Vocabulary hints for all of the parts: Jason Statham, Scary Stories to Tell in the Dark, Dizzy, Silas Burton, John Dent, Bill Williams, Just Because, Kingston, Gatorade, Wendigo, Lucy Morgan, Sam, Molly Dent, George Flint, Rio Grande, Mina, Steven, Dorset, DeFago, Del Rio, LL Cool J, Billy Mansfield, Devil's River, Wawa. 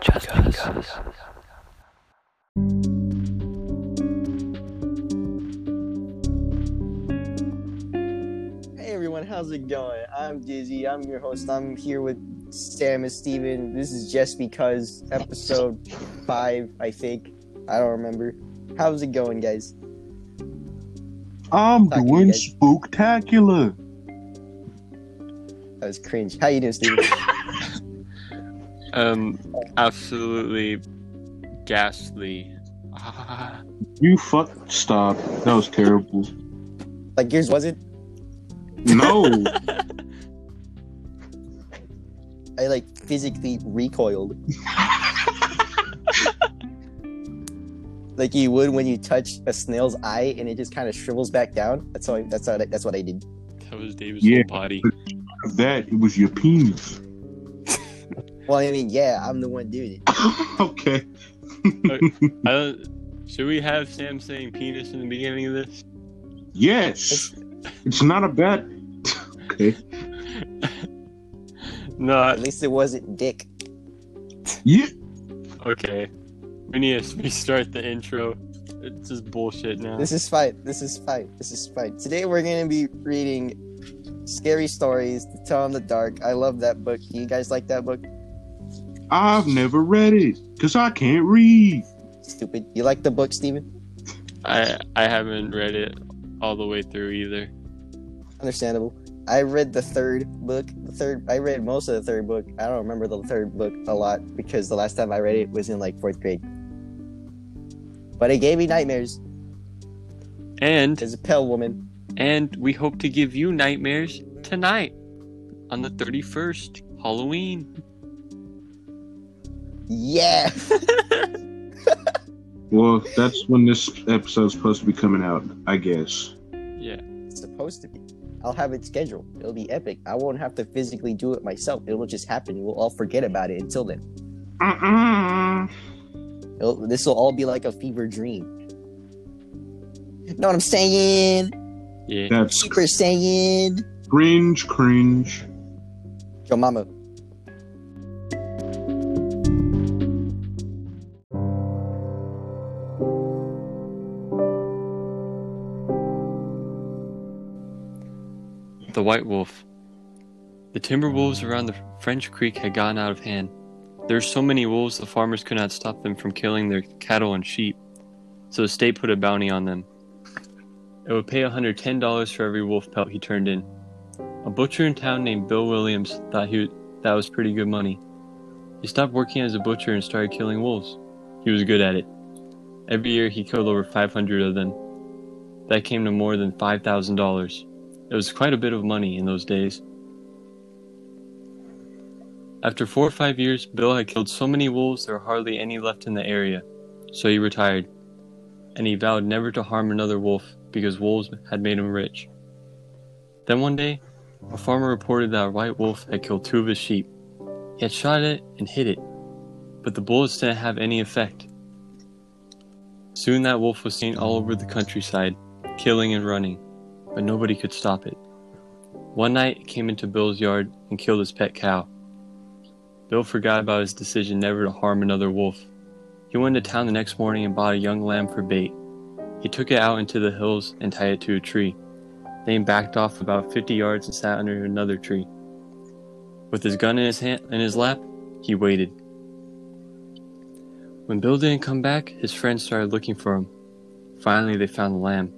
Just Because. Hey everyone, how's it going? I'm Dizzy, I'm your host. I'm here with Sam and Steven. This is Just Because, episode 5, I think. I don't remember. How's it going, guys? I'm doing spooktacular. That was cringe. How you doing, Steven? Absolutely ghastly. Stop. That was terrible. Like yours wasn't? No. I physically recoiled. Like you would when you touch a snail's eye and it just kind of shrivels back down. That's what I did. That was David's whole body. It was your penis. Well, I mean, yeah, I'm the one doing it. Okay. Should we have Sam saying penis in the beginning of this? Yes. It's not a bad... Okay. No. At least it wasn't dick. Yeah. Okay. We need to restart the intro. It's just bullshit now. This is fine. Today we're going to be reading Scary Stories to Tell in the Dark. I love that book. Do you guys like that book? I've never read it because I can't read. Stupid. You like the book, Steven? I haven't read it all the way through either. Understandable. I read the third book. I read most of the third book. I don't remember the third book a lot because the last time I read it was in 4th grade. But it gave me nightmares. And as a pale woman. And we hope to give you nightmares tonight on the 31st, Halloween. Yeah. Well, that's when this episode's supposed to be coming out, I guess. Yeah. It's supposed to be. I'll have it scheduled. It'll be epic. I won't have to physically do it myself. It will just happen. We'll all forget about it until then. This will all be like a fever dream. Know what I'm saying? Yeah. That's super saying. Cringe. Yo, mama. The White Wolf. The timber wolves around the French Creek had gone out of hand. There were so many wolves the farmers could not stop them from killing their cattle and sheep, so the state put a bounty on them. It would pay $110 for every wolf pelt he turned in. A butcher in town named Bill Williams thought that was pretty good money. He stopped working as a butcher and started killing wolves. He was good at it. Every year he killed over 500 of them. That came to more than $5,000. It was quite a bit of money in those days. After 4 or 5 years, Bill had killed so many wolves there were hardly any left in the area, so he retired, and he vowed never to harm another wolf because wolves had made him rich. Then one day, a farmer reported that a white wolf had killed 2 of his sheep. He had shot it and hit it, but the bullets didn't have any effect. Soon that wolf was seen all over the countryside, killing and running. But nobody could stop it. One night, it came into Bill's yard and killed his pet cow. Bill forgot about his decision never to harm another wolf. He went to town the next morning and bought a young lamb for bait. He took it out into the hills and tied it to a tree. Then he backed off about 50 yards and sat under another tree. With his gun in his lap, he waited. When Bill didn't come back, his friends started looking for him. Finally, they found the lamb.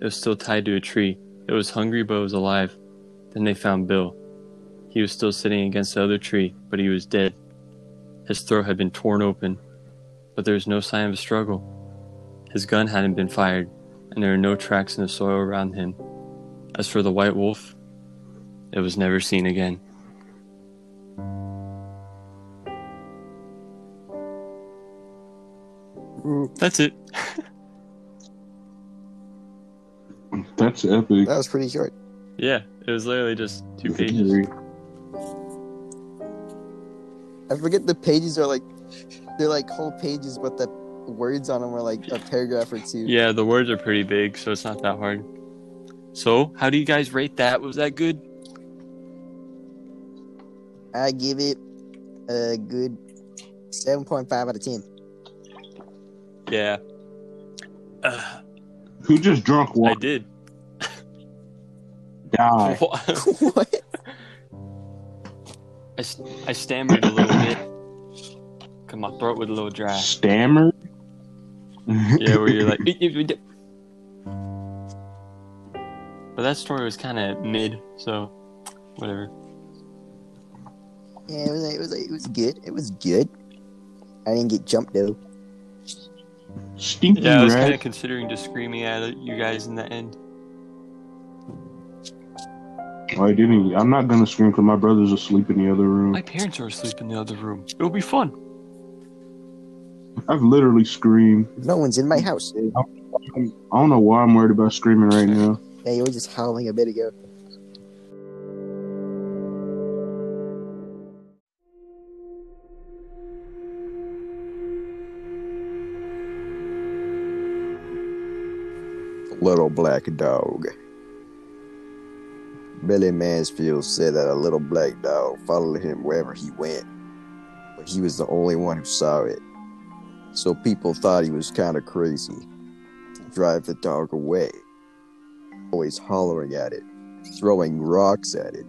It was still tied to a tree. It was hungry, but it was alive. Then they found Bill. He was still sitting against the other tree, but he was dead. His throat had been torn open, but there was no sign of a struggle. His gun hadn't been fired, and there were no tracks in the soil around him. As for the white wolf, it was never seen again. That's it. That's epic. That was pretty short. Yeah, it was literally just 2 pages. I forget the pages are they're whole pages, but the words on them are a paragraph or 2. Yeah, the words are pretty big, so it's not that hard. So, how do you guys rate that? Was that good? I give it a good 7.5 out of 10. Yeah. Who just drunk water? I did. Die. What? I stammered a little bit. Cause my throat was a little dry. Stammered? Yeah, where you're like... But that story was kind of mid, so... Whatever. Yeah, it was good. It was good. I didn't get jumped, though. Stinking, yeah, I was kind of considering just screaming at you guys in the end. I didn't. I'm not gonna scream because my brother's asleep in the other room. My parents are asleep in the other room. It'll be fun. I've literally screamed. No one's in my house. Dude. I don't know why I'm worried about screaming right now. Yeah, you were just howling a bit ago. Little black dog. Billy Mansfield said that a little black dog followed him wherever he went, but he was the only one who saw it. So people thought he was kind of crazy to drive the dog away, always hollering at it, throwing rocks at it.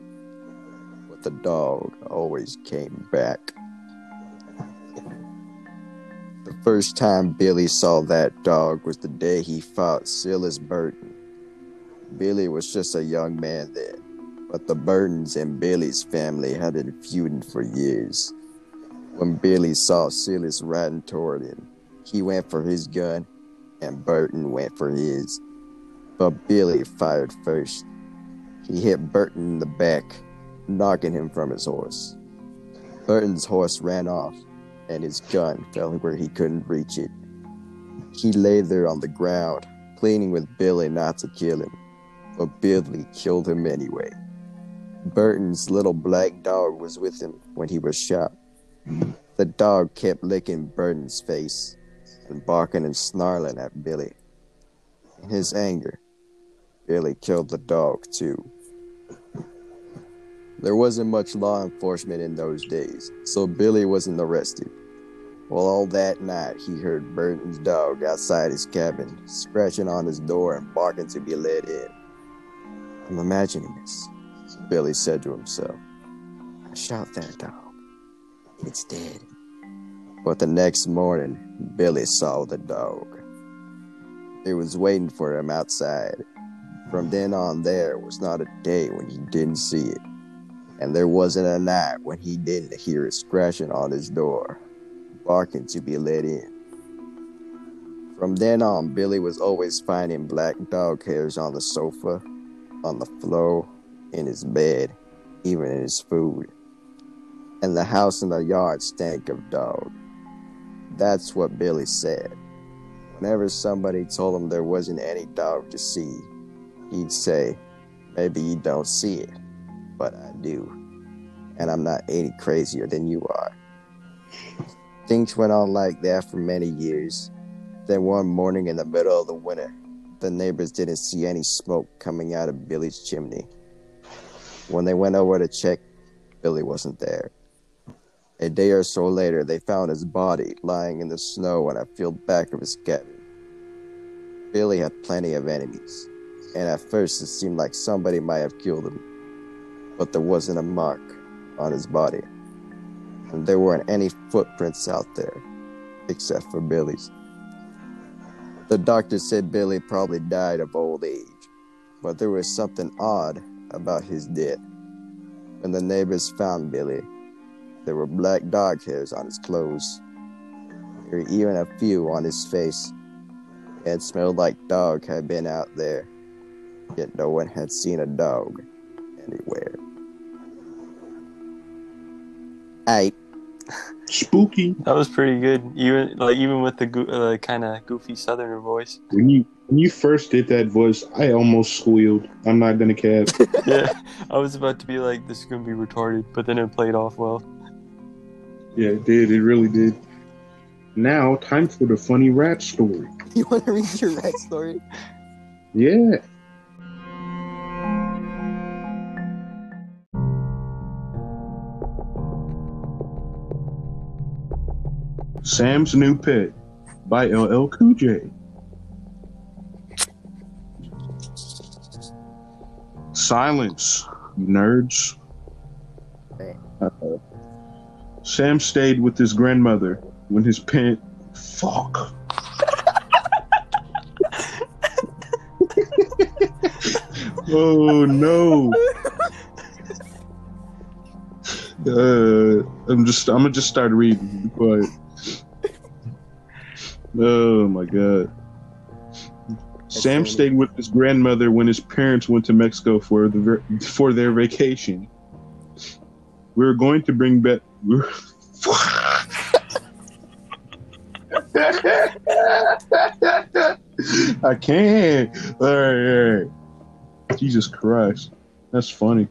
But the dog always came back. The first time Billy saw that dog was the day he fought Silas Burton. Billy was just a young man then, but the Burtons and Billy's family had been feuding for years. When Billy saw Silas riding toward him, he went for his gun and Burton went for his. But Billy fired first. He hit Burton in the back, knocking him from his horse. Burton's horse ran off, and his gun fell where he couldn't reach it. He lay there on the ground, pleading with Billy not to kill him, but Billy killed him anyway. Burton's little black dog was with him when he was shot. The dog kept licking Burton's face and barking and snarling at Billy. In his anger, Billy killed the dog too. There wasn't much law enforcement in those days, so Billy wasn't arrested. Well, all that night, he heard Burton's dog outside his cabin, scratching on his door and barking to be let in. "I'm imagining this," Billy said to himself. "I shot that dog. It's dead." But the next morning, Billy saw the dog. It was waiting for him outside. From then on, there was not a day when he didn't see it. And there wasn't a night when he didn't hear it scratching on his door, barking to be let in. From then on, Billy was always finding black dog hairs on the sofa, on the floor, in his bed, even in his food. And the house and the yard stank of dog. That's what Billy said. Whenever somebody told him there wasn't any dog to see, he'd say, "Maybe you don't see it, but I do, and I'm not any crazier than you are." Things went on like that for many years. Then one morning in the middle of the winter, the neighbors didn't see any smoke coming out of Billy's chimney. When they went over to check, Billy wasn't there. A day or so later, they found his body lying in the snow on a field back of his cabin. Billy had plenty of enemies, and at first it seemed like somebody might have killed him. But there wasn't a mark on his body, and there weren't any footprints out there, except for Billy's. The doctor said Billy probably died of old age, but there was something odd about his death. When the neighbors found Billy, there were black dog hairs on his clothes. There were even a few on his face. It smelled like dog had been out there, yet no one had seen a dog anywhere. Aight. Spooky. That was pretty good. Even with the kind of goofy Southerner voice. When you first did that voice, I almost squealed. I'm not gonna cap. Yeah, I was about to be like, "This is gonna be retarded," but then it played off well. Yeah, it did. It really did. Now, time for the funny rat story. You want to read your rat story? Yeah. Sam's New Pet by LL Cool J. Silence, you nerds. Sam stayed with his grandmother when his parent... Fuck. Oh, no. I'm gonna just start reading. Be quiet. Oh, my God. Sam stayed with his grandmother when his parents went to Mexico for their vacation. We were going to bring back... I can't. All right. Jesus Christ. That's funny.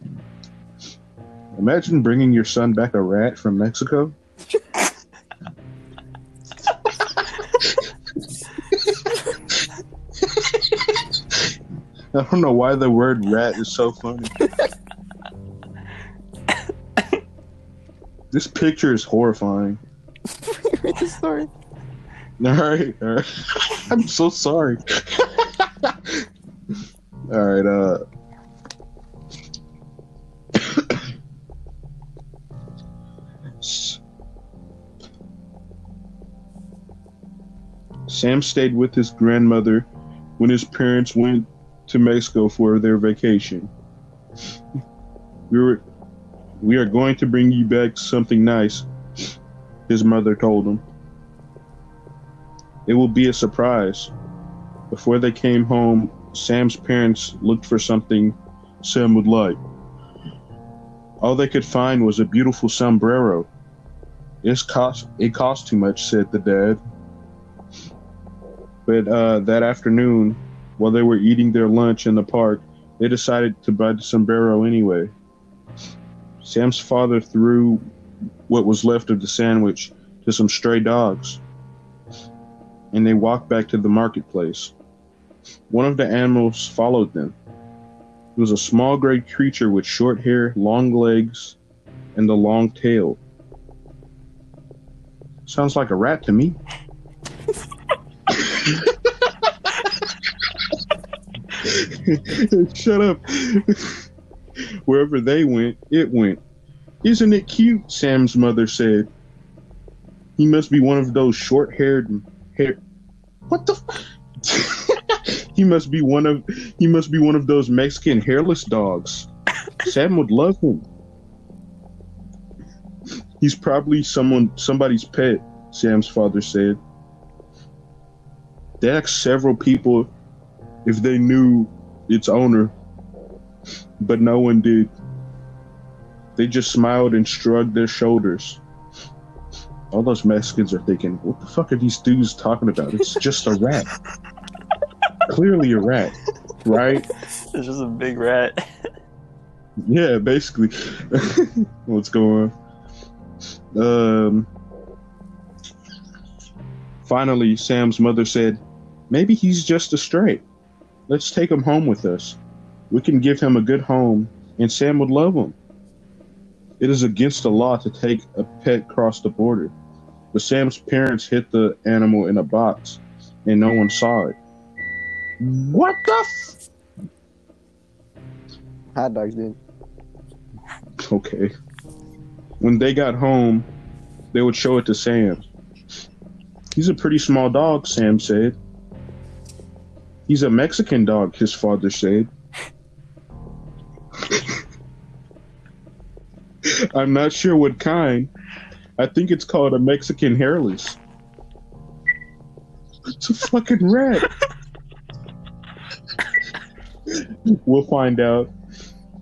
Imagine bringing your son back a rat from Mexico. I don't know why the word rat is so funny. This picture is horrifying. Read the story. All right. I'm so sorry. All right. Sam stayed with his grandmother when his parents went to Mexico for their vacation. We are going to bring you back something nice, his mother told him. It will be a surprise. Before they came home, Sam's parents looked for something Sam would like. All they could find was a beautiful sombrero. It cost too much, said the dad. But that afternoon, while they were eating their lunch in the park, they decided to buy the sombrero anyway. Sam's father threw what was left of the sandwich to some stray dogs, and they walked back to the marketplace. One of the animals followed them. It was a small gray creature with short hair, long legs, and a long tail. Sounds like a rat to me. Shut up. Wherever they went, it went. Isn't it cute? Sam's mother said. He must be one of those short-haired. What the? He must be one of those Mexican hairless dogs. Sam would love him. He's probably somebody's pet. Sam's father said. They asked several people if they knew its owner. But no one did. They just smiled and shrugged their shoulders. All those Mexicans are thinking, what the fuck are these dudes talking about? It's just a rat. Clearly a rat, right? It's just a big rat. Yeah, basically. What's going on? Finally, Sam's mother said, maybe he's just a stray. Let's take him home with us. We can give him a good home, and Sam would love him. It is against the law to take a pet across the border, but Sam's parents hid the animal in a box, and no one saw it. What the hot dogs did. Okay. When they got home, they would show it to Sam. He's a pretty small dog, Sam said. He's a Mexican dog, his father said. I'm not sure what kind. I think it's called a Mexican hairless. It's a fucking rat. We'll find out.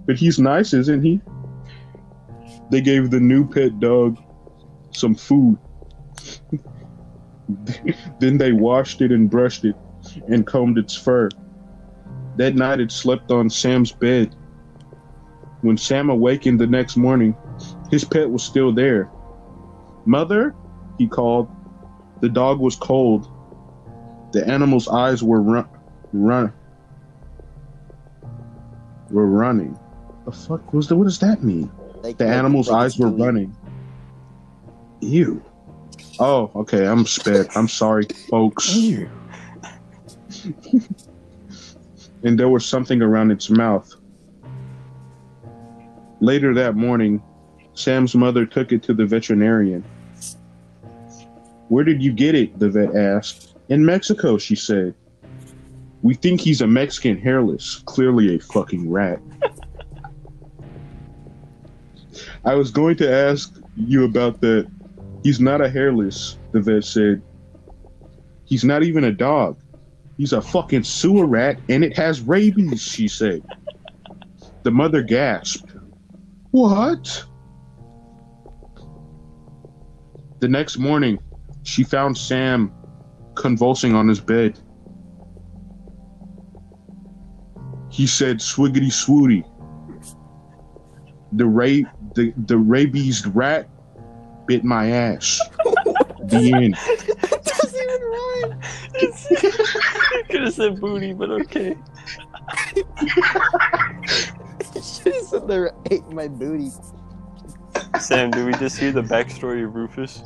But he's nice, isn't he? They gave the new pet dog some food. Then they washed it and brushed it and combed its fur. That night it slept on Sam's bed. When Sam awakened the next morning, his pet was still there. Mother, he called. The dog was cold. The animal's eyes were running. The fuck was that? What does that mean? The animal's eyes were running. Ew. Oh, okay. I'm spared. I'm sorry, folks. And there was something around its mouth. Later that morning, Sam's mother took it to the veterinarian. "Where did you get it?" the vet asked. "In Mexico," she said. "We think he's a Mexican hairless, clearly a fucking rat." "I was going to ask you about that. He's not a hairless," the vet said. "He's not even a dog. He's a fucking sewer rat, and it has rabies," she said. The mother gasped. "What?" The next morning, she found Sam convulsing on his bed. He said, "Swiggity swooty." The rabies rat bit my ass. The end. It doesn't even rhyme. You could have said booty, but okay. You should have said they ate my booty. Sam, did we just hear the backstory of Rufus?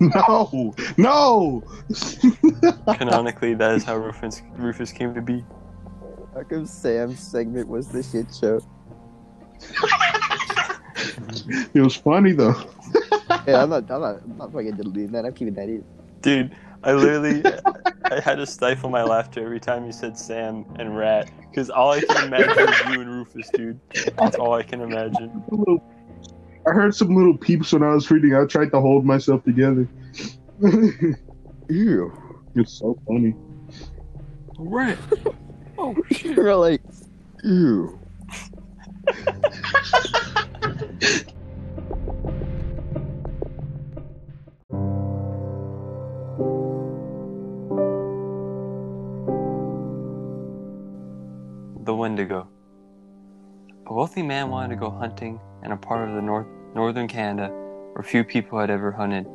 No! No! Canonically, that is how Rufus came to be. How come Sam's segment was the shit show? It was funny, though. Yeah, I'm not fucking deleting that. I'm keeping that in. Dude, I literally... I had to stifle my laughter every time you said Sam and rat. Because all I can imagine is you and Rufus, dude. That's all I can imagine. I heard some little peeps when I was reading. I tried to hold myself together. Ew. It's so funny. Right. Oh, shit. You're like, ew. The Wendigo. A wealthy man wanted to go hunting in a part of the northern Canada where few people had ever hunted.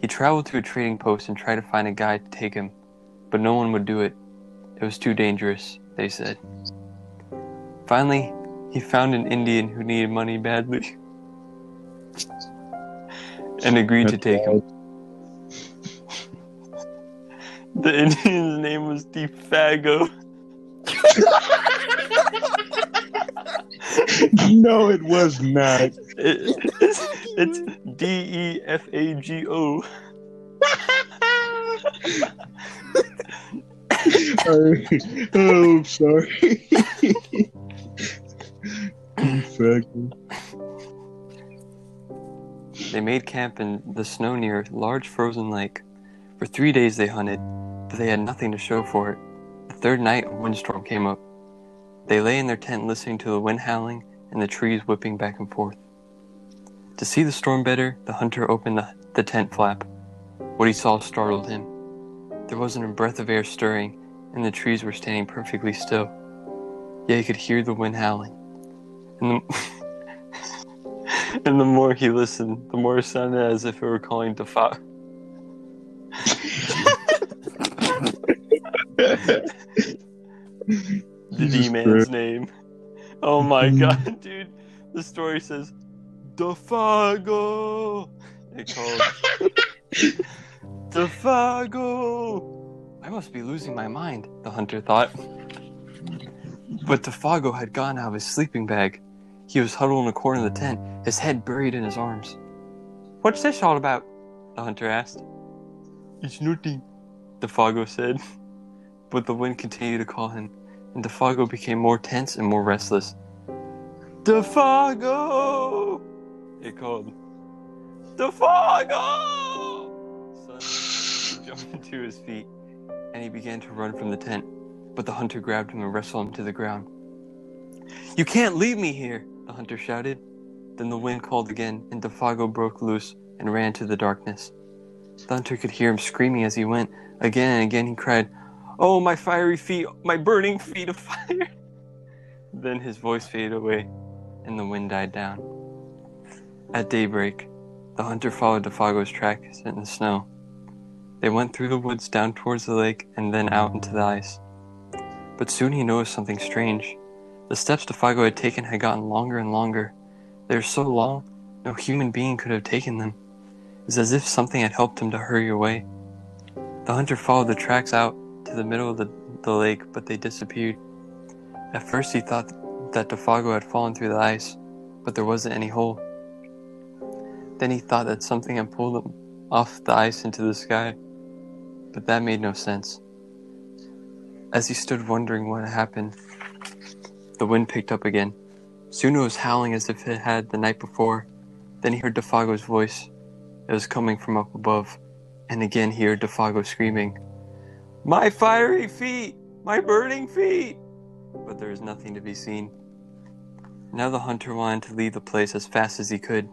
He traveled to a trading post and tried to find a guide to take him, but no one would do it. It was too dangerous, they said. Finally, he found an Indian who needed money badly and agreed to take him. The Indian's name was DeFago. No, it was not. It's DEFAGO. Oh, I'm sorry. Exactly. They made camp in the snow near a large frozen lake. For 3 days they hunted, but they had nothing to show for it. The third night, a windstorm came up. They lay in their tent listening to the wind howling and the trees whipping back and forth. To see the storm better, the hunter opened the tent flap. What he saw startled him. There wasn't a breath of air stirring, and the trees were standing perfectly still. Yet he could hear the wind howling. And the more he listened, the more it sounded as if it were calling to fire. The D-man's name. Oh my god, dude. The story says, DeFago! It called, DeFago! I must be losing my mind, the hunter thought. But DeFago had gone out of his sleeping bag. He was huddled in a corner of the tent, his head buried in his arms. "What's this all about?" the hunter asked. "It's nothing," DeFago said. But the wind continued to call him, and DeFago became more tense and more restless. "DeFago!" it called. "DeFago!" Suddenly, he jumped to his feet, and he began to run from the tent, but the hunter grabbed him and wrestled him to the ground. "You can't leave me here!" the hunter shouted. Then the wind called again, and DeFago broke loose and ran into the darkness. The hunter could hear him screaming as he went. Again and again he cried, "Oh, my fiery feet, my burning feet of fire!" Then his voice faded away, and the wind died down. At daybreak, the hunter followed DeFago's tracks in the snow. They went through the woods down towards the lake and then out into the ice. But soon he noticed something strange. The steps DeFago had taken had gotten longer and longer. They were so long, no human being could have taken them. was as if something had helped him to hurry away. The hunter followed the tracks out to the middle of the lake, but they disappeared. At first he thought that DeFago had fallen through the ice, but there wasn't any hole. Then he thought that something had pulled him off the ice into the sky, but that made no sense. As he stood wondering what had happened, the wind picked up again. Soon it was howling as if it had the night before. Then he heard DeFago's voice. It was coming from up above, and again he heard DeFago screaming, "My fiery feet! My burning feet!" But there was nothing to be seen. Now the hunter wanted to leave the place as fast as he could.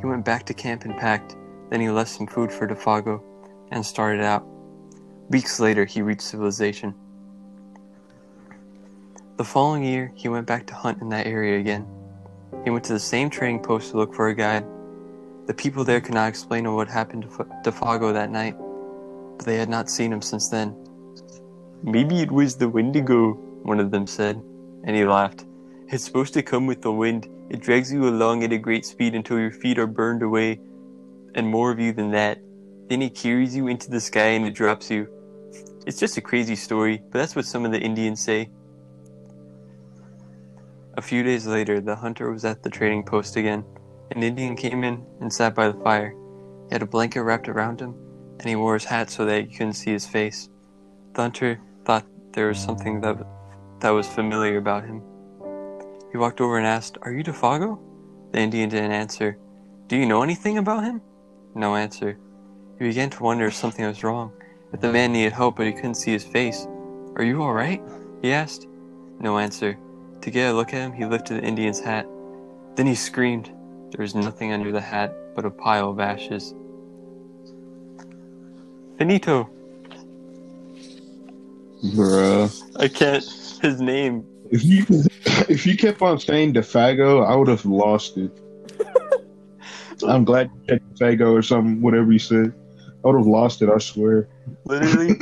He went back to camp and packed. Then he left some food for DeFago and started out. Weeks later, he reached civilization. The following year, he went back to hunt in that area again. He went to the same trading post to look for a guide. The people there could not explain what happened to DeFago that night, but they had not seen him since then. "Maybe it was the Wendigo," one of them said, and he laughed. "It's supposed to come with the wind. It drags you along at a great speed until your feet are burned away, and more of you than that. Then it carries you into the sky and it drops you. It's just a crazy story, but that's what some of the Indians say." A few days later, the hunter was at the trading post again. An Indian came in and sat by the fire. He had a blanket wrapped around him, and he wore his hat so that you couldn't see his face. The hunter thought there was something that was familiar about him. He walked over and asked, "Are you DeFago?" The Indian didn't answer. "Do you know anything about him?" No answer. He began to wonder if something was wrong, if the man needed help but he couldn't see his face. "Are you alright?" he asked. No answer. To get a look at him, he lifted the Indian's hat. Then he screamed. There was nothing under the hat but a pile of ashes. Finito. Bruh. I can't. His name. If you kept on saying DeFago, I would have lost it. I'm glad you said DeFago or something, whatever you said. I would have lost it, I swear. Literally,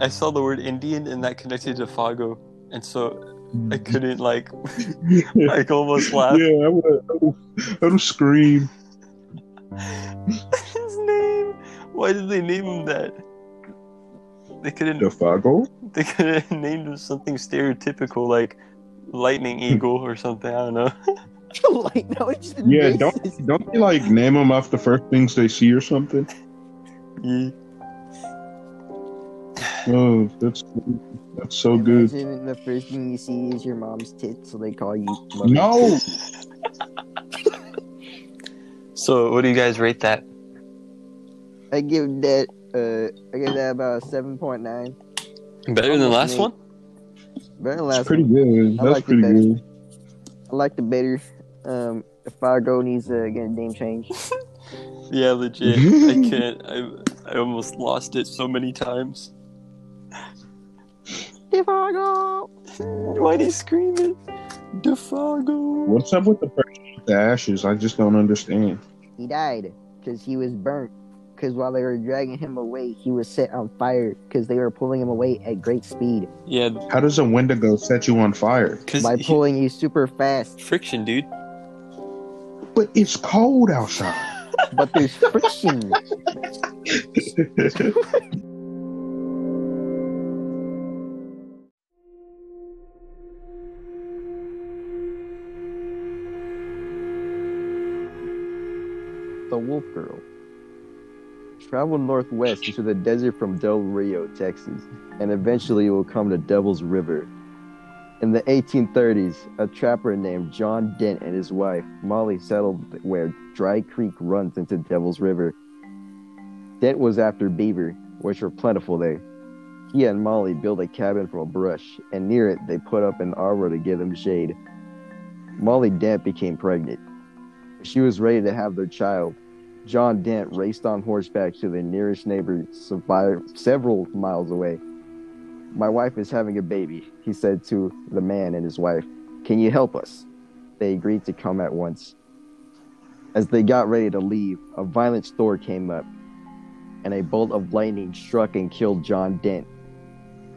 I saw the word Indian and that connected to DeFago, and so I couldn't, like almost laugh. Yeah, I would scream. His name. Why did they name him that? They couldn't. DeFago? They couldn't name him something stereotypical like Lightning Eagle or something. I don't know. Don't they like name them off the first things they see or something? Yeah. Oh, that's so good. Imagine the first thing you see is your mom's tits, so they call you mother. No. So, what do you guys rate that? I give that about a 7.9. Better than the last one? Better than the last one. Pretty good. That's pretty good. I like the better. DeFago needs to get a name change. Yeah, legit. I can't. I almost lost it so many times. DeFago! Why'd he scream it? DeFago! What's up with the person with the ashes? I just don't understand. He died because he was burnt. Because while they were dragging him away, he was set on fire because they were pulling him away at great speed. Yeah. How does a Wendigo set you on fire? By pulling you super fast. Friction, dude. But it's cold outside. But there's friction. The Wolf Girl traveled northwest into the desert from Del Rio, Texas, and eventually will come to Devil's River. In the 1830s, a trapper named John Dent and his wife, Molly, settled where Dry Creek runs into Devil's River. Dent was after beaver, which were plentiful there. He and Molly built a cabin from brush, and near it they put up an arbor to give them shade. Molly Dent became pregnant. She was ready to have their child. John Dent raced on horseback to their nearest neighbor several miles away. "My wife is having a baby," he said to the man and his wife. "Can you help us?" They agreed to come at once. As they got ready to leave, a violent storm came up, and a bolt of lightning struck and killed John Dent.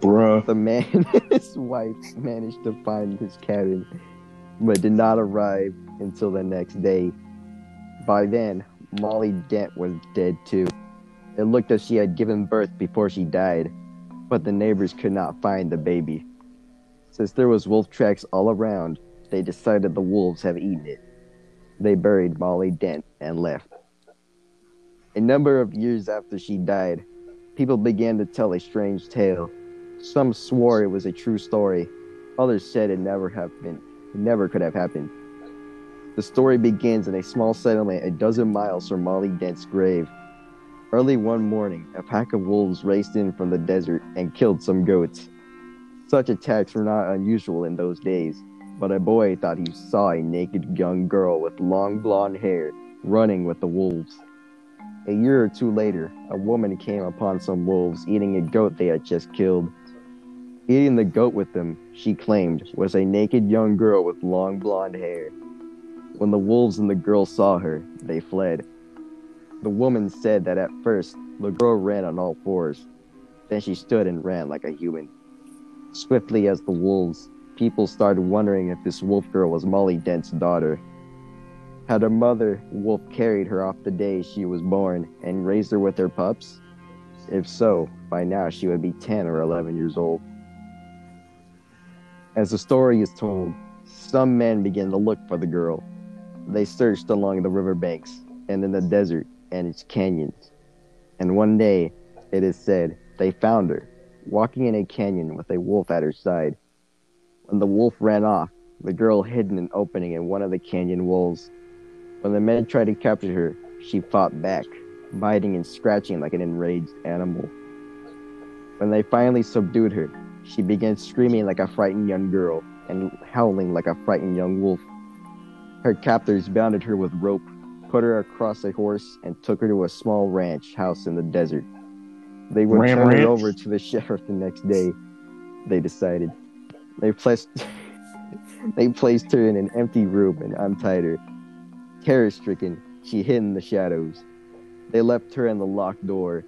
Bruh. The man and his wife managed to find his cabin, but did not arrive until the next day. By then, Molly Dent was dead too. It looked as she had given birth before she died, but the neighbors could not find the baby. Since there was wolf tracks all around, they decided the wolves have eaten it. They buried Molly Dent and left. A number of years after she died, people began to tell a strange tale. Some swore it was a true story. Others said it never happened. It never could have happened. The story begins in a small settlement a dozen miles from Molly Dent's grave. Early one morning, a pack of wolves raced in from the desert and killed some goats. Such attacks were not unusual in those days, but a boy thought he saw a naked young girl with long blonde hair running with the wolves. A year or two later, a woman came upon some wolves eating a goat they had just killed. Eating the goat with them, she claimed, was a naked young girl with long blonde hair. When the wolves and the girl saw her, they fled. The woman said that at first, the girl ran on all fours. Then she stood and ran like a human. Swiftly as the wolves, people started wondering if this wolf girl was Molly Dent's daughter. Had her mother, wolf, carried her off the day she was born and raised her with her pups? If so, by now she would be 10 or 11 years old. As the story is told, some men began to look for the girl. They searched along the riverbanks and in the desert and its canyons. And one day, it is said, they found her, walking in a canyon with a wolf at her side. When the wolf ran off, the girl hid in an opening in one of the canyon walls. When the men tried to capture her, she fought back, biting and scratching like an enraged animal. When they finally subdued her, she began screaming like a frightened young girl and howling like a frightened young wolf. Her captors bounded her with rope, put her across a horse, and took her to a small ranch house in the desert. They would turn her over to the sheriff the next day, they decided. They placed her in an empty room and untied her. Terror-stricken, she hid in the shadows. They left her in the locked door.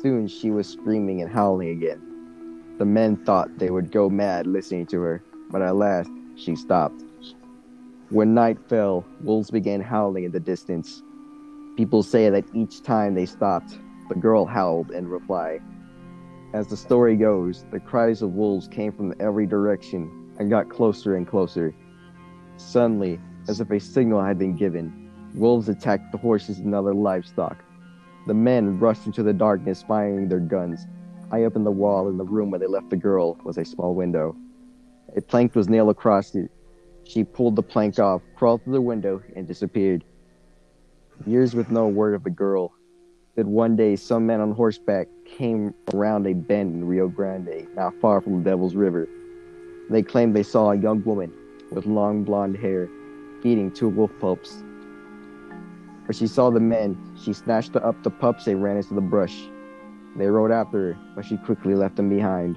Soon she was screaming and howling again. The men thought they would go mad listening to her, but at last, she stopped. When night fell, wolves began howling in the distance. People say that each time they stopped, the girl howled in reply. As the story goes, the cries of wolves came from every direction and got closer and closer. Suddenly, as if a signal had been given, wolves attacked the horses and other livestock. The men rushed into the darkness, firing their guns. High up in the wall in the room where they left the girl was a small window. A plank was nailed across it. She pulled the plank off, crawled through the window, and disappeared. Years with no word of the girl. Then one day some men on horseback came around a bend in Rio Grande, not far from the Devil's River. They claimed they saw a young woman with long blonde hair feeding two wolf pups. When she saw the men, she snatched up the pups and ran into the brush. They rode after her, but she quickly left them behind.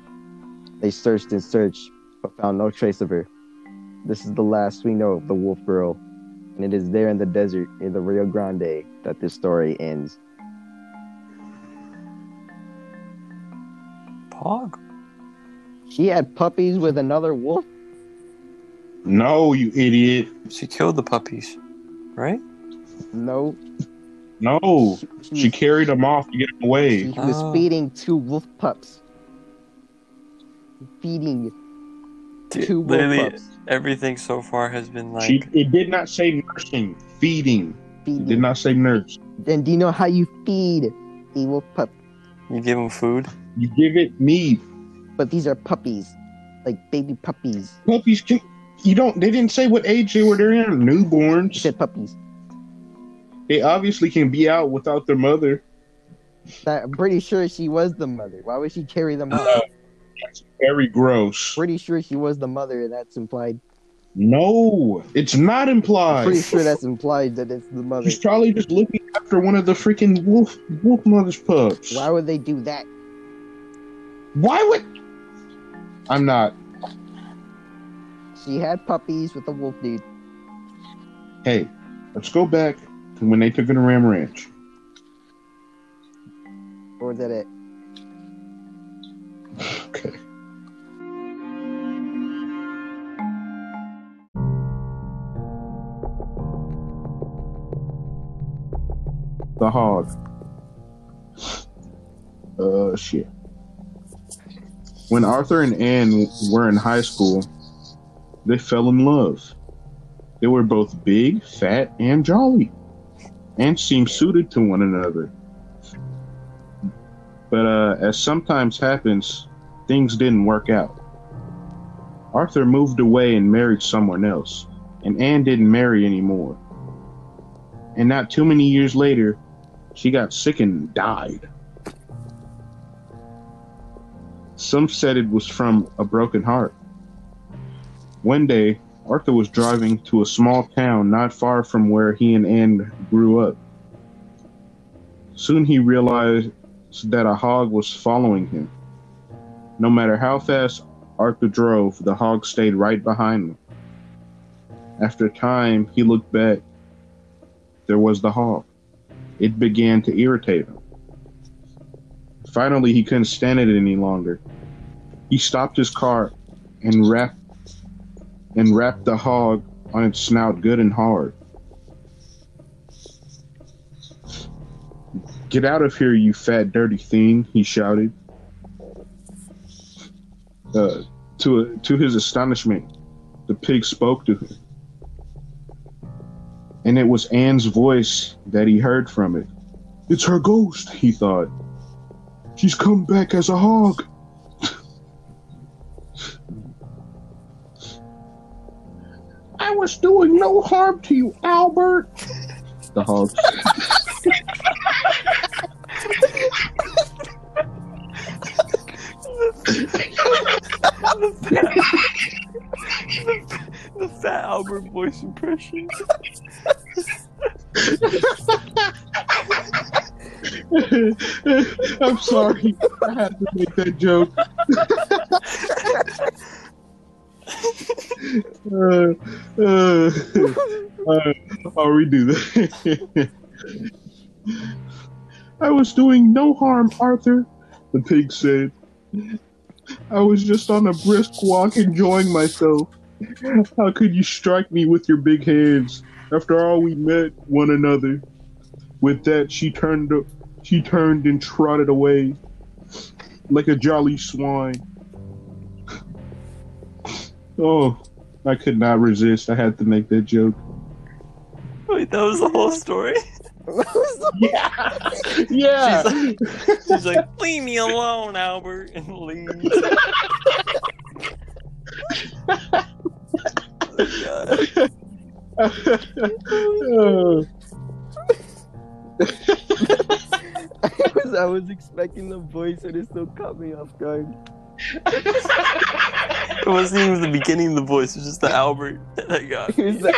They searched and searched, but found no trace of her. This is the last we know of the wolf girl, and it is there in the desert near the Rio Grande that this story ends. Pog? She had puppies with another wolf? No, you idiot. She killed the puppies, right? No. No, she carried them off to get them away. She was feeding two wolf pups. Feeding two wolf pups. Everything so far has been like... It did not say nursing. Feeding. It did not say nurse. Then do you know how you feed a wolf pup? You give them food? You give it meat. But these are puppies. Like baby puppies. Puppies? They didn't say what age they were. They're in newborns. They said puppies. They obviously can be out without their mother. I'm pretty sure she was the mother. Why would she carry them out? That's very gross. Pretty sure she was the mother, and that's implied. No, it's not implied. I'm pretty sure that's implied that it's the mother. She's probably just looking after one of the freaking wolf mother's pups. Why would they do that? Why would... I'm not. She had puppies with the wolf dude. Hey, let's go back. When they took her to Ram Ranch. Or was that it? Okay. the hog. Shit. When Arthur and Anne were in high school, they fell in love. They were both big, fat, and jolly, and seemed suited to one another. But as sometimes happens, things didn't work out. Arthur moved away and married someone else, and Anne didn't marry anymore. And not too many years later, she got sick and died. Some said it was from a broken heart. One day, Arthur was driving to a small town not far from where he and Anne grew up. Soon he realized that a hog was following him. No matter how fast Arthur drove, the hog stayed right behind him. After time, he looked back. There was the hog. It began to irritate him. Finally, he couldn't stand it any longer. He stopped his car and wrapped the hog on its snout good and hard. "Get out of here, you fat, dirty thing," he shouted. To his astonishment, the pig spoke to him. And it was Anne's voice that he heard from it. "It's her ghost," he thought. "She's come back as a hog." "I was doing no harm to you, Albert," the hog The fat Albert voice impression. I'm sorry, I had to make that joke. I'll redo that. "I was doing no harm, Arthur," the pig said. "I was just on a brisk walk enjoying myself. How could you strike me with your big hands? After all, we met one another." With that, she turned and trotted away like a jolly swine. Oh, I could not resist. I had to make that joke. Wait, that was the whole story? Yeah. She's like, "Leave me alone, Albert," and leaves. Oh, oh. I was expecting the voice, and it still caught me off guard. It wasn't even the beginning of the voice, it was just the Albert that I got. It was the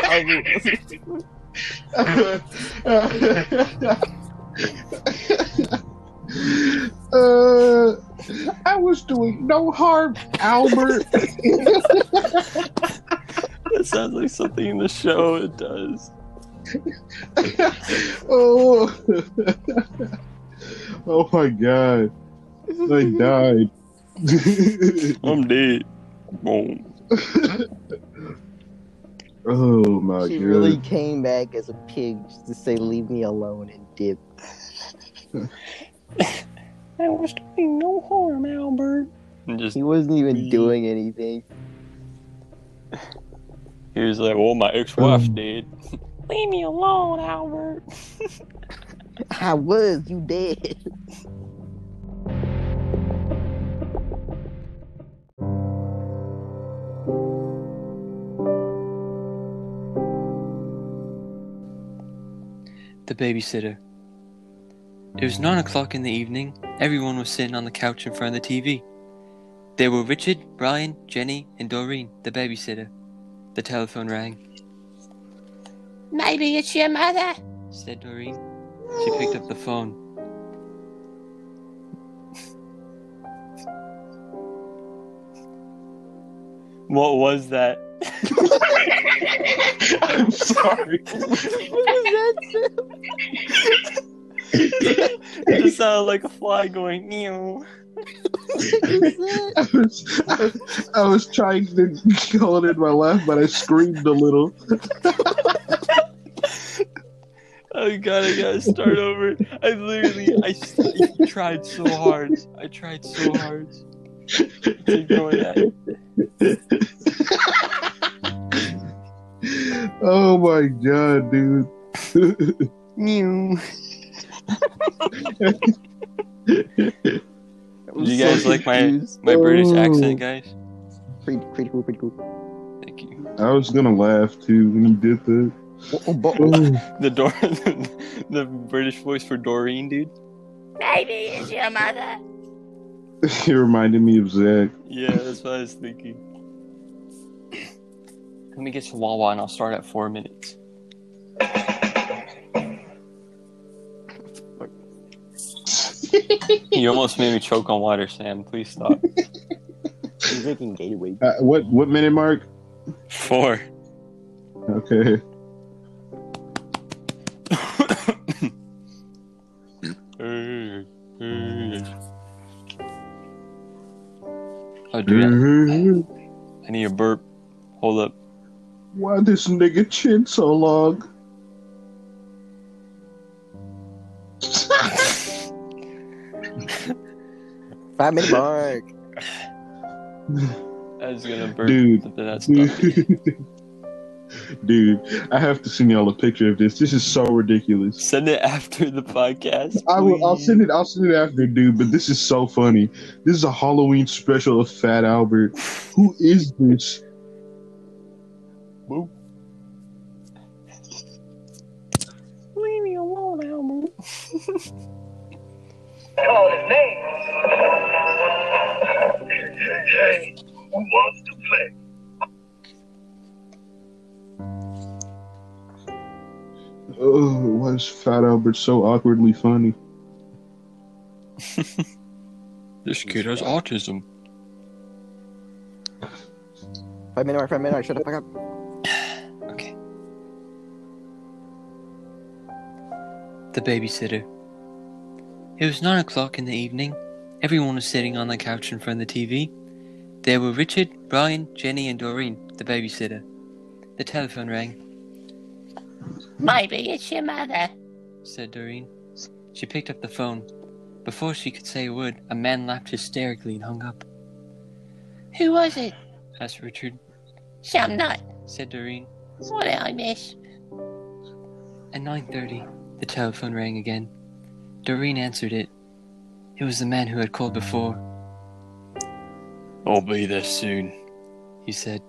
Albert. "I was doing no harm, Albert." That sounds like something in the show. It does. Oh, oh my God! They died. I'm dead. Boom. Oh my God! She really came back as a pig just to say, "Leave me alone," and dip. "I was doing no harm, Albert." He wasn't even doing anything. He was like, "Well, my ex-wife's dead." "Leave me alone, Albert." "I was, you dead." The babysitter. It was 9:00 in the evening. Everyone was sitting on the couch in front of the TV. There were Richard, Brian, Jenny, and Doreen, the babysitter. The telephone rang. "Maybe it's your mother," said Doreen. She picked up the phone. What was that? I'm sorry. What was that? It just sounded like a fly going, meow. I was trying to call it in my laugh, but I screamed a little. Oh god, I gotta start over. I tried so hard. Keep going at it. Oh my god, dude. You guys like my British accent, guys? Pretty cool, Thank you. I was gonna laugh too when you did that. The British voice for Doreen, dude. Baby, it's your mother. It reminded me of Zach. Yeah, that's what I was thinking. Let me get some Wawa and I'll start at 4 minutes. You almost made me choke on water, Sam. Please stop. He's drinking Gatorade. What minute mark? 4. Okay. Oh, dude, I need a burp. Hold up. Why this nigga chin so long? $5 minute mark. I was gonna burp. Dude, I have to send y'all a picture of this. This is so ridiculous. Send it after the podcast, please. I'll send it after, dude, but this is so funny. This is a Halloween special of Fat Albert. Who is this? Boop. Leave me alone, Albert. Call his name. Hey, who wants to play? Oh, why is Fat Albert so awkwardly funny? This kid has autism. 5 minute mark, shut the fuck up. Okay. The babysitter. It was 9:00 in the evening. Everyone was sitting on the couch in front of the TV. There were Richard, Brian, Jenny, and Doreen, the babysitter. The telephone rang. Maybe it's your mother, said Doreen. She picked up the phone. Before she could say a word, a man laughed hysterically and hung up. Who was it? Asked Richard. Some nut, said Doreen. What did I miss? At 9:30, the telephone rang again. Doreen answered it. It was the man who had called before. I'll be there soon, he said,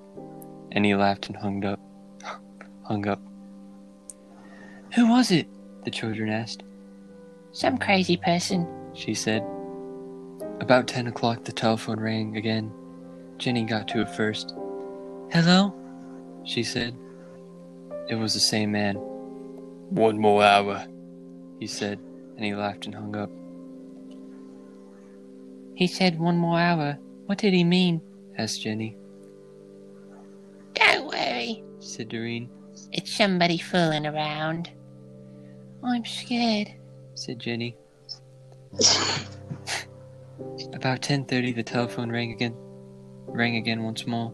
and he laughed and hung up. Who was it? The children asked. Some crazy person, she said. About 10:00, the telephone rang again. Jenny got to it first. Hello? She said. It was the same man. 1 more hour, he said, and he laughed and hung up. He said 1 more hour. What did he mean? Asked Jenny. Don't worry, said Doreen. It's somebody fooling around. I'm scared, said Jenny. About 10:30, the telephone rang again once more.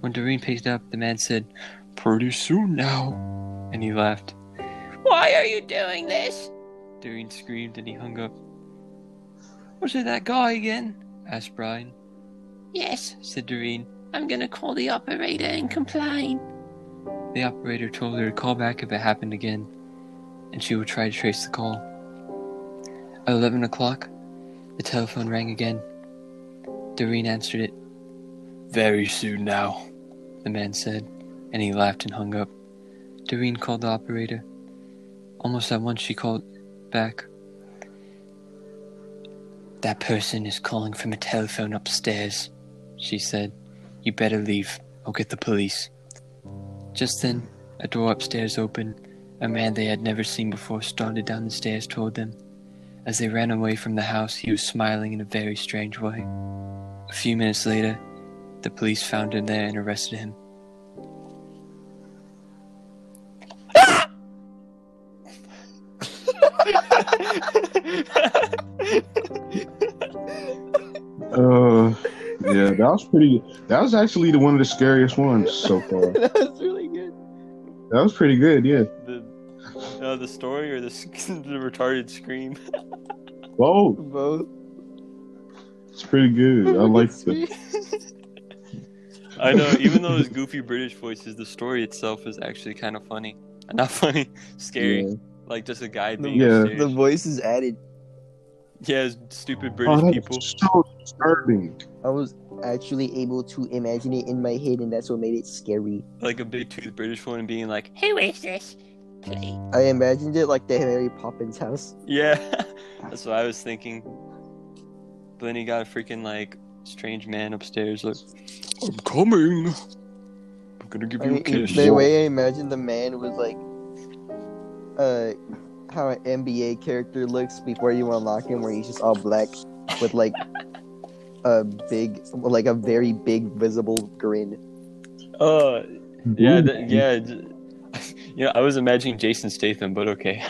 When Doreen picked up, the man said, "Pretty soon now," and he laughed. "Why are you doing this?" Doreen screamed, and he hung up. "Was it that guy again?" asked Brian. "Yes," said Doreen. "I'm gonna call the operator and complain." The operator told her to call back if it happened again, and she would try to trace the call. At 11:00, the telephone rang again. Doreen answered it. "Very soon now," the man said, and he laughed and hung up. Doreen called the operator. Almost at once, she called back. "That person is calling from a telephone upstairs," she said. "You better leave. I'll get the police." Just then, a door upstairs opened. A man they had never seen before started down the stairs toward them. As they ran away from the house, he was smiling in a very strange way. A few minutes later, the police found him there and arrested him. Yeah, that was actually one of the scariest ones so far. That was pretty good, yeah. No, the story or the retarded scream? Both. Both. It's pretty good. I like it. I know, even though his goofy British voices, the story itself is actually kind of funny. Not funny, scary. Yeah. Like just a guy being upstairs. The voice is added. Yeah, stupid British people. So disturbing. I was actually able to imagine it in my head, and that's what made it scary. Like a big toothed British one being like, "Who is this? Please." I imagined it like the Harry Poppins house. Yeah, that's what I was thinking. But then he got a freaking like strange man upstairs. Like, "I'm coming. I'm gonna give you a kiss." The way I imagined the man was like, how an NBA character looks before you unlock him, where he's just all black with like a very big visible grin. I was imagining Jason Statham, but okay.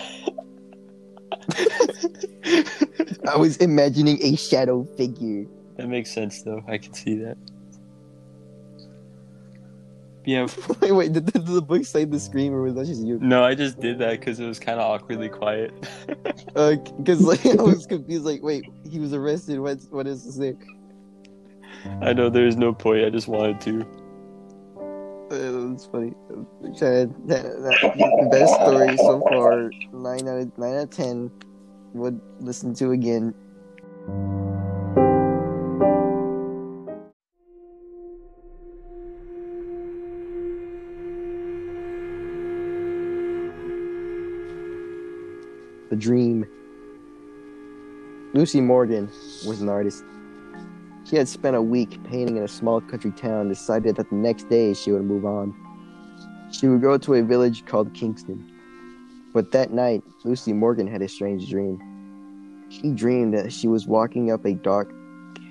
I was imagining a shadow figure. That makes sense, though. I can see that. Yeah. Wait, did the book say the scream, or was that just you? No, I just did that because it was kind of awkwardly quiet. Because I was confused. Like, wait, he was arrested. What is this thing? I know there is no point. I just wanted to. That's funny. The best story so far. 9 out of 10. Would listen to again. The Dream. Lucy Morgan was an artist. She had spent a week painting in a small country town and decided that the next day she would move on. She would go to a village called Kingston. But that night, Lucy Morgan had a strange dream. She dreamed that she was walking up a dark,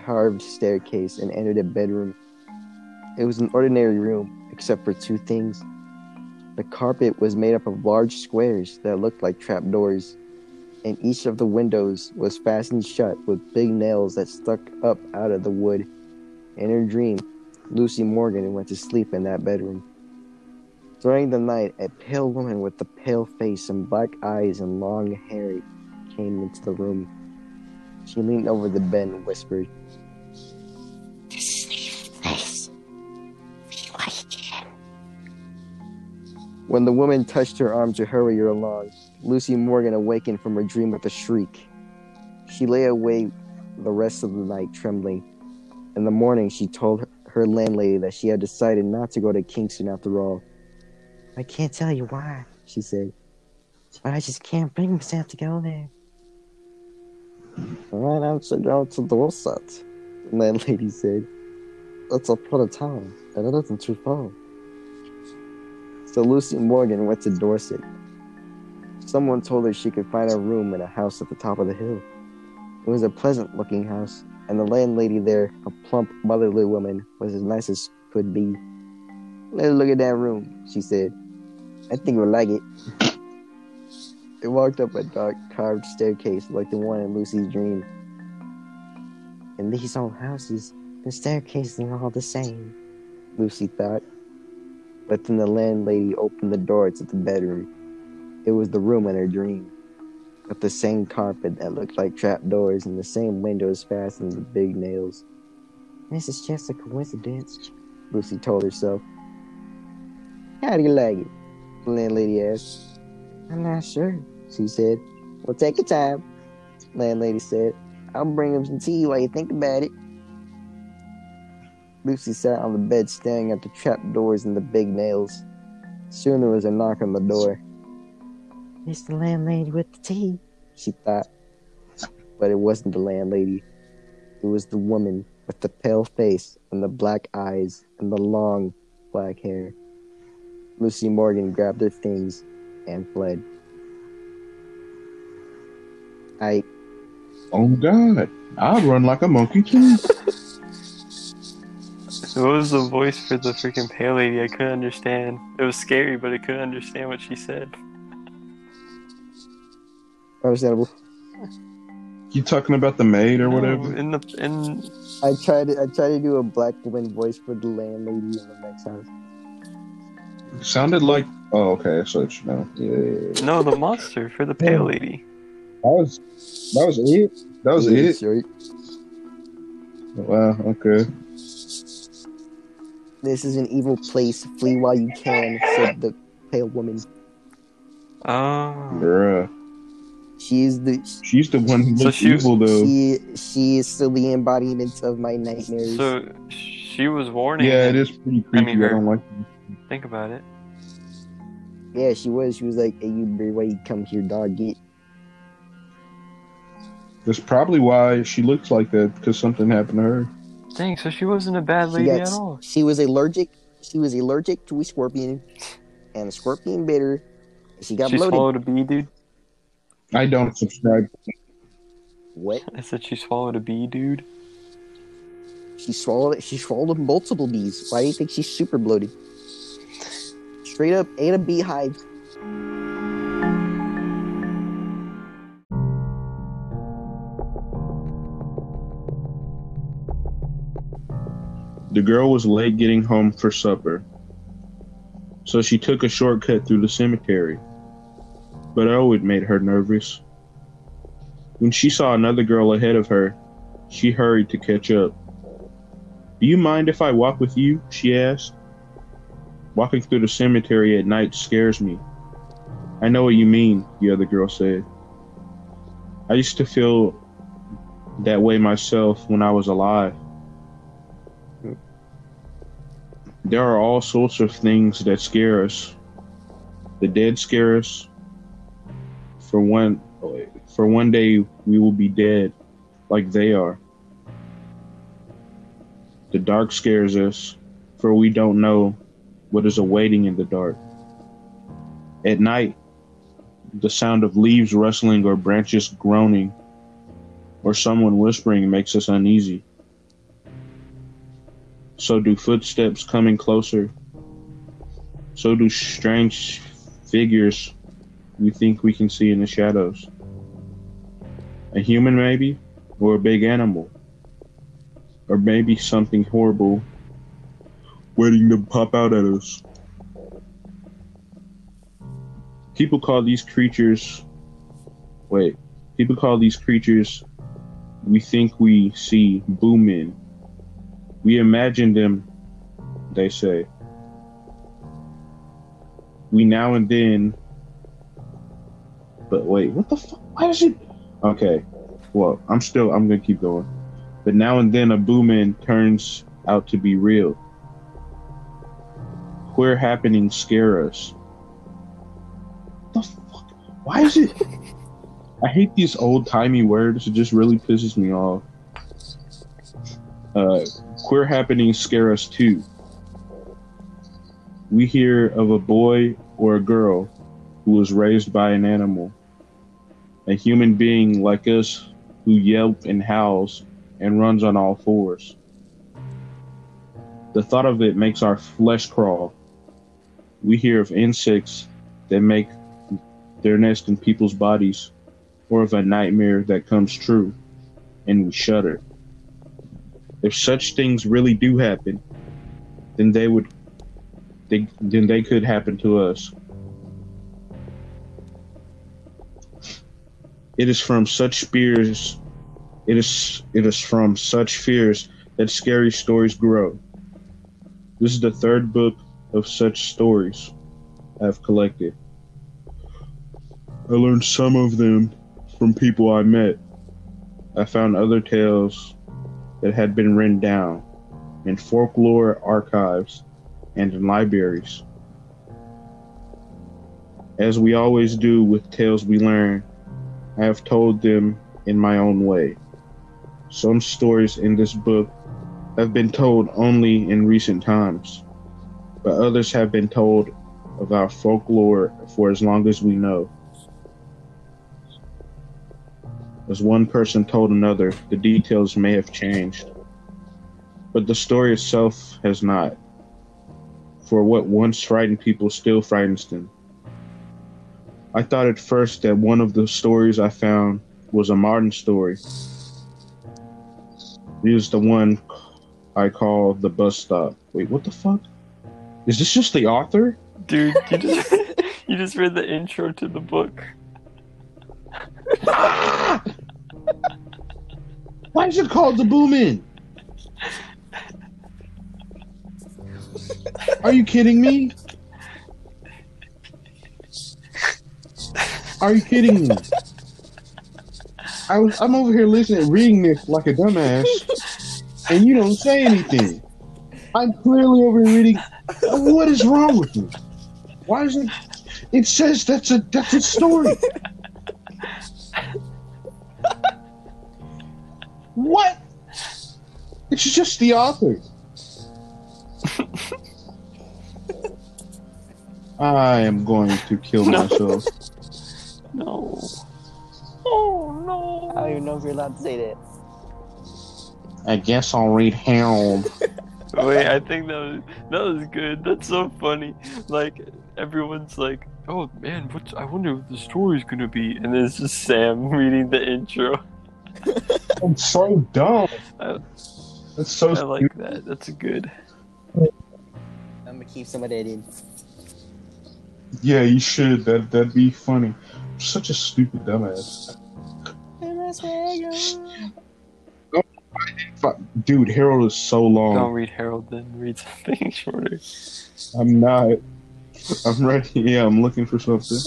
carved staircase and entered a bedroom. It was an ordinary room, except for two things. The carpet was made up of large squares that looked like trapdoors, and each of the windows was fastened shut with big nails that stuck up out of the wood. In her dream, Lucy Morgan went to sleep in that bedroom. During the night, a pale woman with a pale face and black eyes and long hair came into the room. She leaned over the bed and whispered, "This is the place. We like him." When the woman touched her arm to hurry her along, Lucy Morgan awakened from her dream with a shriek. She lay awake the rest of the night trembling. In the morning, she told her landlady that she had decided not to go to Kingston after all. "I can't tell you why," she said, "but I just can't bring myself to go there." "Why don't you go to Dorset?" the landlady said. "That's a part of town, and it isn't too far." So Lucy Morgan went to Dorset. Someone told her she could find a room in a house at the top of the hill. It was a pleasant-looking house, and the landlady there, a plump, motherly woman, was as nice as could be. "Let's look at that room," she said. "I think we'll like it." It walked up a dark, carved staircase like the one in Lucy's dream. "In these old houses, the staircases are all the same," Lucy thought. But then the landlady opened the door to the bedroom. It was the room in her dream, with the same carpet that looked like trapdoors and the same windows fastened with big nails. "This is just a coincidence," Lucy told herself. "How do you like it?" the landlady asked. "I'm not sure," she said. "Well, take your time," the landlady said. "I'll bring him some tea while you think about it." Lucy sat on the bed staring at the trapdoors and the big nails. Soon there was a knock on the door. "It's the landlady with the tea," she thought. But it wasn't the landlady. It was the woman with the pale face and the black eyes and the long black hair. Lucy Morgan grabbed her things and fled. Oh God! I run like a monkey too. So what was the voice for the freaking pale lady? I couldn't understand. It was scary, but I couldn't understand what she said. Understandable. You talking about the maid or whatever? I tried to do a black woman voice for the landlady in the next house. Sounded like Oh, okay. Actually, you know. Yeah. No, the monster for the pale lady. That was it. That was it. Wow. Okay. This is an evil place. Flee while you can, said the pale woman. Ah. Bruh. She's the one who looks evil, though. She is still the embodiment of my nightmares. So she was warning. Yeah, it is pretty creepy. I don't like it. Think about it. Yeah, she was. She was like, hey, you better wait, come here, dog, get. That's probably why she looks like that, because something happened to her. Dang, so she wasn't a bad lady at all. She was allergic to a scorpion, and the scorpion bit her. She got bloated. She swallowed a bee, dude. I don't subscribe. What? I said she swallowed a bee, dude. She swallowed multiple bees. Why do you think she's super bloated? Straight up ate a beehive. The girl was late getting home for supper, so she took a shortcut through the cemetery. But oh, it made her nervous. When she saw another girl ahead of her, she hurried to catch up. Do you mind if I walk with you? She asked. Walking through the cemetery at night scares me. I know what you mean, the other girl said. I used to feel that way myself when I was alive. There are all sorts of things that scare us. The dead scare us. For one day, we will be dead, like they are. The dark scares us, for we don't know what is awaiting in the dark. At night, the sound of leaves rustling or branches groaning, or someone whispering makes us uneasy. So do footsteps coming closer. So do strange figures we think we can see in the shadows. A human maybe, or a big animal, or maybe something horrible waiting to pop out at us. People call these creatures we think we see boomin. We imagine them, they say. We now and then. But wait, what the fuck? Why is it? Okay, well, I'm going to keep going. But now and then a boom-in turns out to be real. Queer happenings scare us. What the fuck? Why is it? I hate these old-timey words. It just really pisses me off. Queer happenings scare us too. We hear of a boy or a girl who was raised by an animal, a human being like us who yelps and howls and runs on all fours. The thought of it makes our flesh crawl. We hear of insects that make their nest in people's bodies, or of a nightmare that comes true, and we shudder. If such things really do happen, then they could happen to us. It is from such fears that scary stories grow. This is the third book of such stories I've collected. I learned some of them from people I met. I found other tales that had been written down in folklore archives and in libraries. As we always do with tales we learn, I have told them in my own way. Some stories in this book have been told only in recent times, but others have been told of our folklore for as long as we know. As one person told another, the details may have changed, but the story itself has not. For what once frightened people still frightens them. I thought at first that one of the stories I found was a modern story. It is the one I call The Bus Stop. Wait, what the fuck? Is this just the author? Dude, you just read the intro to the book. Why is it called The Boomin'? Are you kidding me? Are you kidding me? I'm over here listening, reading this like a dumbass, and you don't say anything. I'm clearly over here reading. What is wrong with you? Why is it? It says that's a story. What? It's just the author. I am going to kill myself. No. Oh no. I don't even know if you're allowed to say that. I guess I'll read Harold. Wait, I think that was good. That's so funny. Like, everyone's like, oh man, I wonder what the story's gonna be. And then it's just Sam reading the intro. It's so dumb. That's so stupid. I like that. That's good. I'm gonna keep some of that in. Yeah, you should. That'd be funny. I'm such a stupid dumbass. Dude, Harold is so long. Don't read Harold, then read something shorter. I'm not. I'm ready. Yeah, I'm looking for something.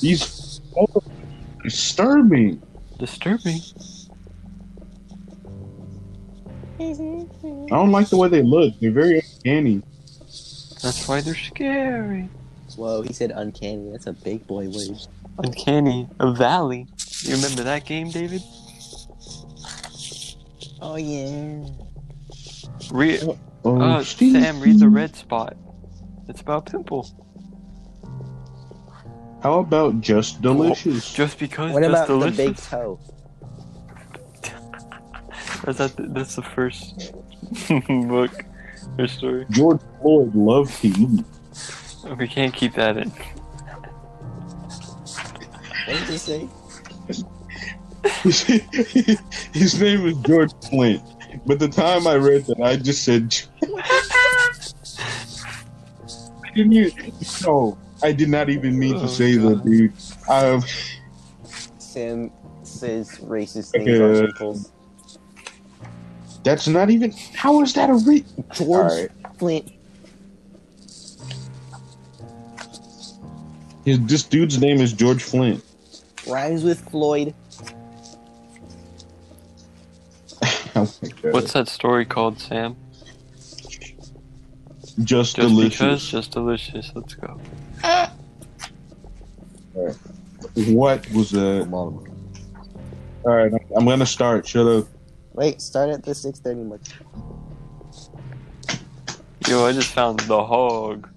He's so disturbing. Disturbing? I don't like the way they look. They're very uncanny. That's why they're scary. Whoa, he said uncanny. That's a big boy word. Uncanny. A valley. You remember that game, David? Oh, yeah. Sam, read The Red Spot. It's about pimple. How about Just Delicious? Oh, Just Because. What about delicious? The big toe? That's the first book or story. George Floyd loved to eat. We can't keep that in. What did you say? His name was George Flint, but the time I read that, I just said. I did not even mean to say that, dude. Sam says racist things on people's. That's not even. How is that a George Flint? This dude's name is George Flint. Rhymes with Floyd. Oh my God. What's that story called, Sam? Just Delicious. Because, Just Delicious. Let's go. All right. What was that? Alright, I'm going to start. Shut up. Wait, start at the 6:30 mark. Yo, I just found the hog.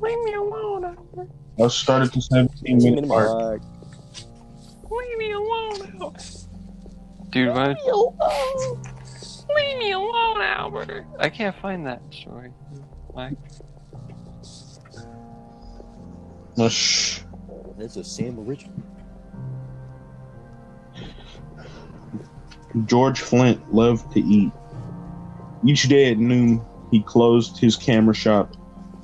Leave me alone. I'll start at the 17-minute mark. Leave me alone, dude. Leave me alone. Leave me alone, Albert. I can't find that story. Why? Shh. That's a Sam original. George Flint loved to eat. Each day at noon, he closed his camera shop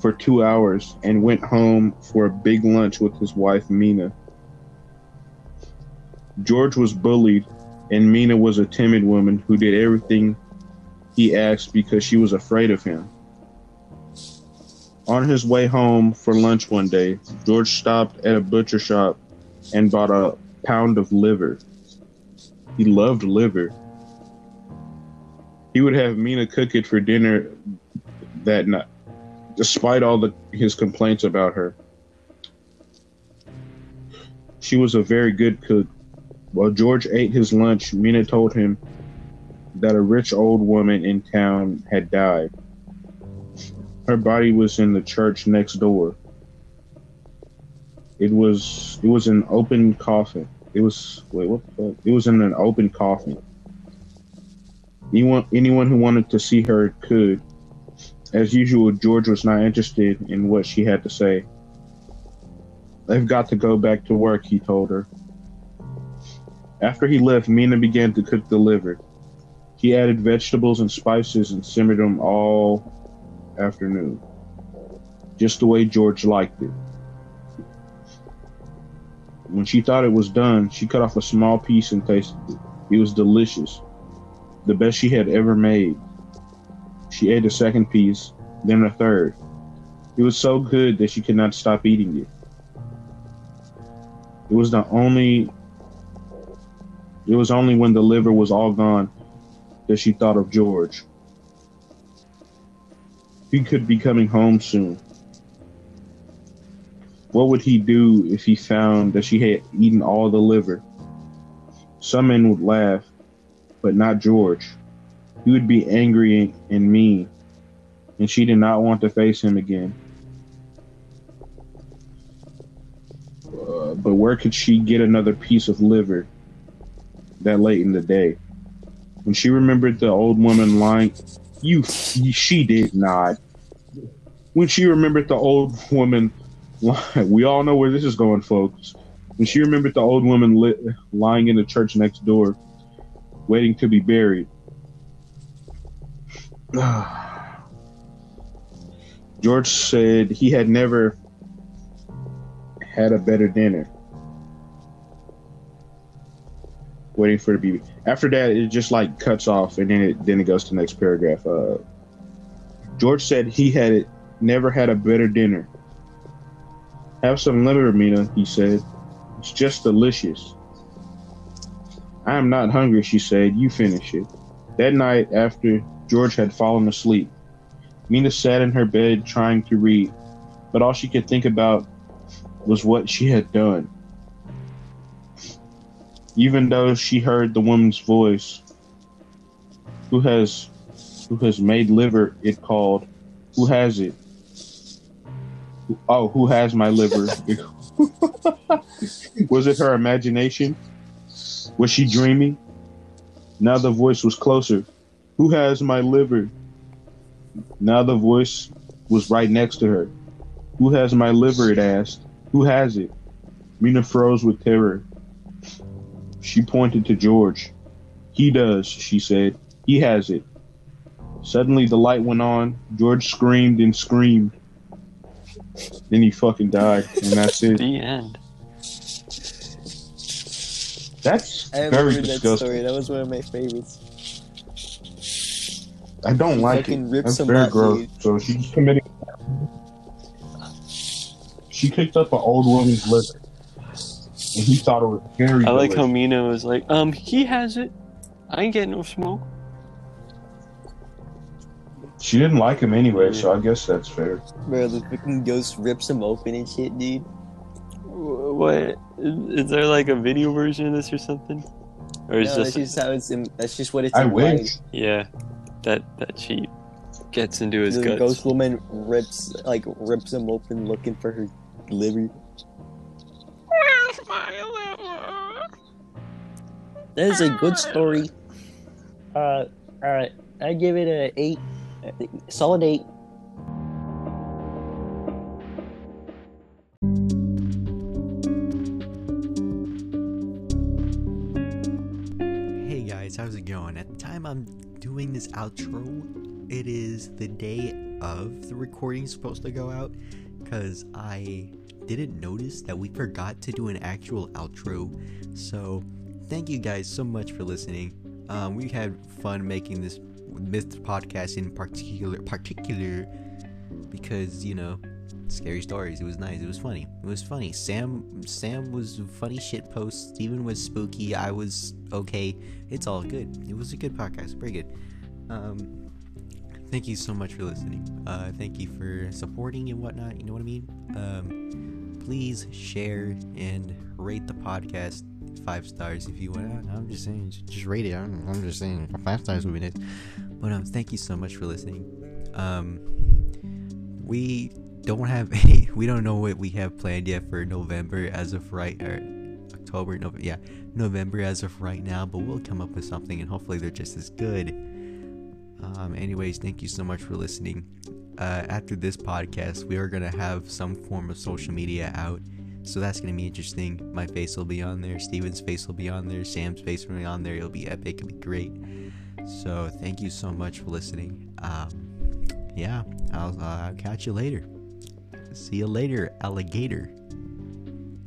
for 2 hours and went home for a big lunch with his wife, Mina. George was bullied, and Mina was a timid woman who did everything he asked because she was afraid of him. On his way home for lunch one day, George stopped at a butcher shop and bought a pound of liver. He loved liver. He would have Mina cook it for dinner that night, despite all his complaints about her. She was a very good cook. While George ate his lunch, Mina told him that a rich old woman in town had died. Her body was in the church next door. It was an open coffin. It was in an open coffin. Anyone who wanted to see her could. As usual, George was not interested in what she had to say. They've got to go back to work, he told her. After he left, Mina began to cook the liver. He added vegetables and spices and simmered them all afternoon, just the way George liked it. When she thought it was done, she cut off a small piece and tasted it. It was delicious, the best she had ever made. She ate a second piece, then a third. It was so good that she could not stop eating it. It was only when the liver was all gone that she thought of George. He could be coming home soon. What would he do if he found that she had eaten all the liver? Some men would laugh, but not George. He would be angry and mean, and she did not want to face him again. But where could she get another piece of liver that late in the day? When she remembered the old woman lying, she did not. When she remembered the old woman lying, we all know where this is going, folks. When she remembered the old woman lying in the church next door, waiting to be buried. George said he had never had a better dinner. Waiting for the baby. After that, it just like cuts off, and then it goes to the next paragraph. George said he had never had a better dinner. Have some liver, Mina, he said. It's just delicious. I am not hungry, she said. You finish it. That night, after George had fallen asleep, Mina sat in her bed trying to read, but all she could think about was what she had done. Even though she heard the woman's voice, who has made liver, it called. Who has it? Oh, who has my liver? Was it her imagination? Was she dreaming? Now the voice was closer. Who has my liver? Now the voice was right next to her. Who has my liver? It asked. Who has it? Mina froze with terror. She pointed to George. He does, she said. He has it. Suddenly the light went on. George screamed and screamed. Then he fucking died, and that's it. The end. That's very disgusting. That story. That was one of my favorites. I don't like it. That's very gross. So she's committing. She picked up an old woman's liver, and he thought it was very. I like delicious. How Mina was like, he has it. I ain't getting no smoke. She didn't like him anyway, so I guess that's fair. Bro, the fucking ghost rips him open and shit, dude. What? Is there like a video version of this or something? Or is this? That's just what it's. I wish. Yeah. That she gets into his guts. The ghost woman rips him open, looking for her liver. Where's my liver? That is a good story. All right, I give it an 8, solid 8. Hey guys, how's it going? At the time I'm doing this outro, it is the day of the recording supposed to go out, because I didn't notice that we forgot to do an actual outro. So thank you guys so much for listening. We had fun making this podcast in particular because, you know, scary stories. It was nice. It was funny. Sam was funny shit posts. Steven was spooky. I was okay. It's all good. It was a good podcast. Very good. Thank you so much for listening. Thank you for supporting and whatnot. You know what I mean? Please share and rate the podcast 5 stars if you want. I'm just saying, just rate it. I'm just saying 5 stars would be nice. But thank you so much for listening. We don't know what we have planned yet for November as of right, or October, November as of right now, but we'll come up with something, and hopefully they're just as good. Anyways, thank you so much for listening. After this podcast, we are going to have some form of social media out, so that's going to be interesting. My face will be on there, Steven's face will be on there, Sam's face will be on there. It'll be epic, it'll be great. So thank you so much for listening. Yeah, I'll catch you later. See you later, alligator.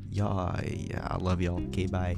Yeah, I love y'all. Okay, bye.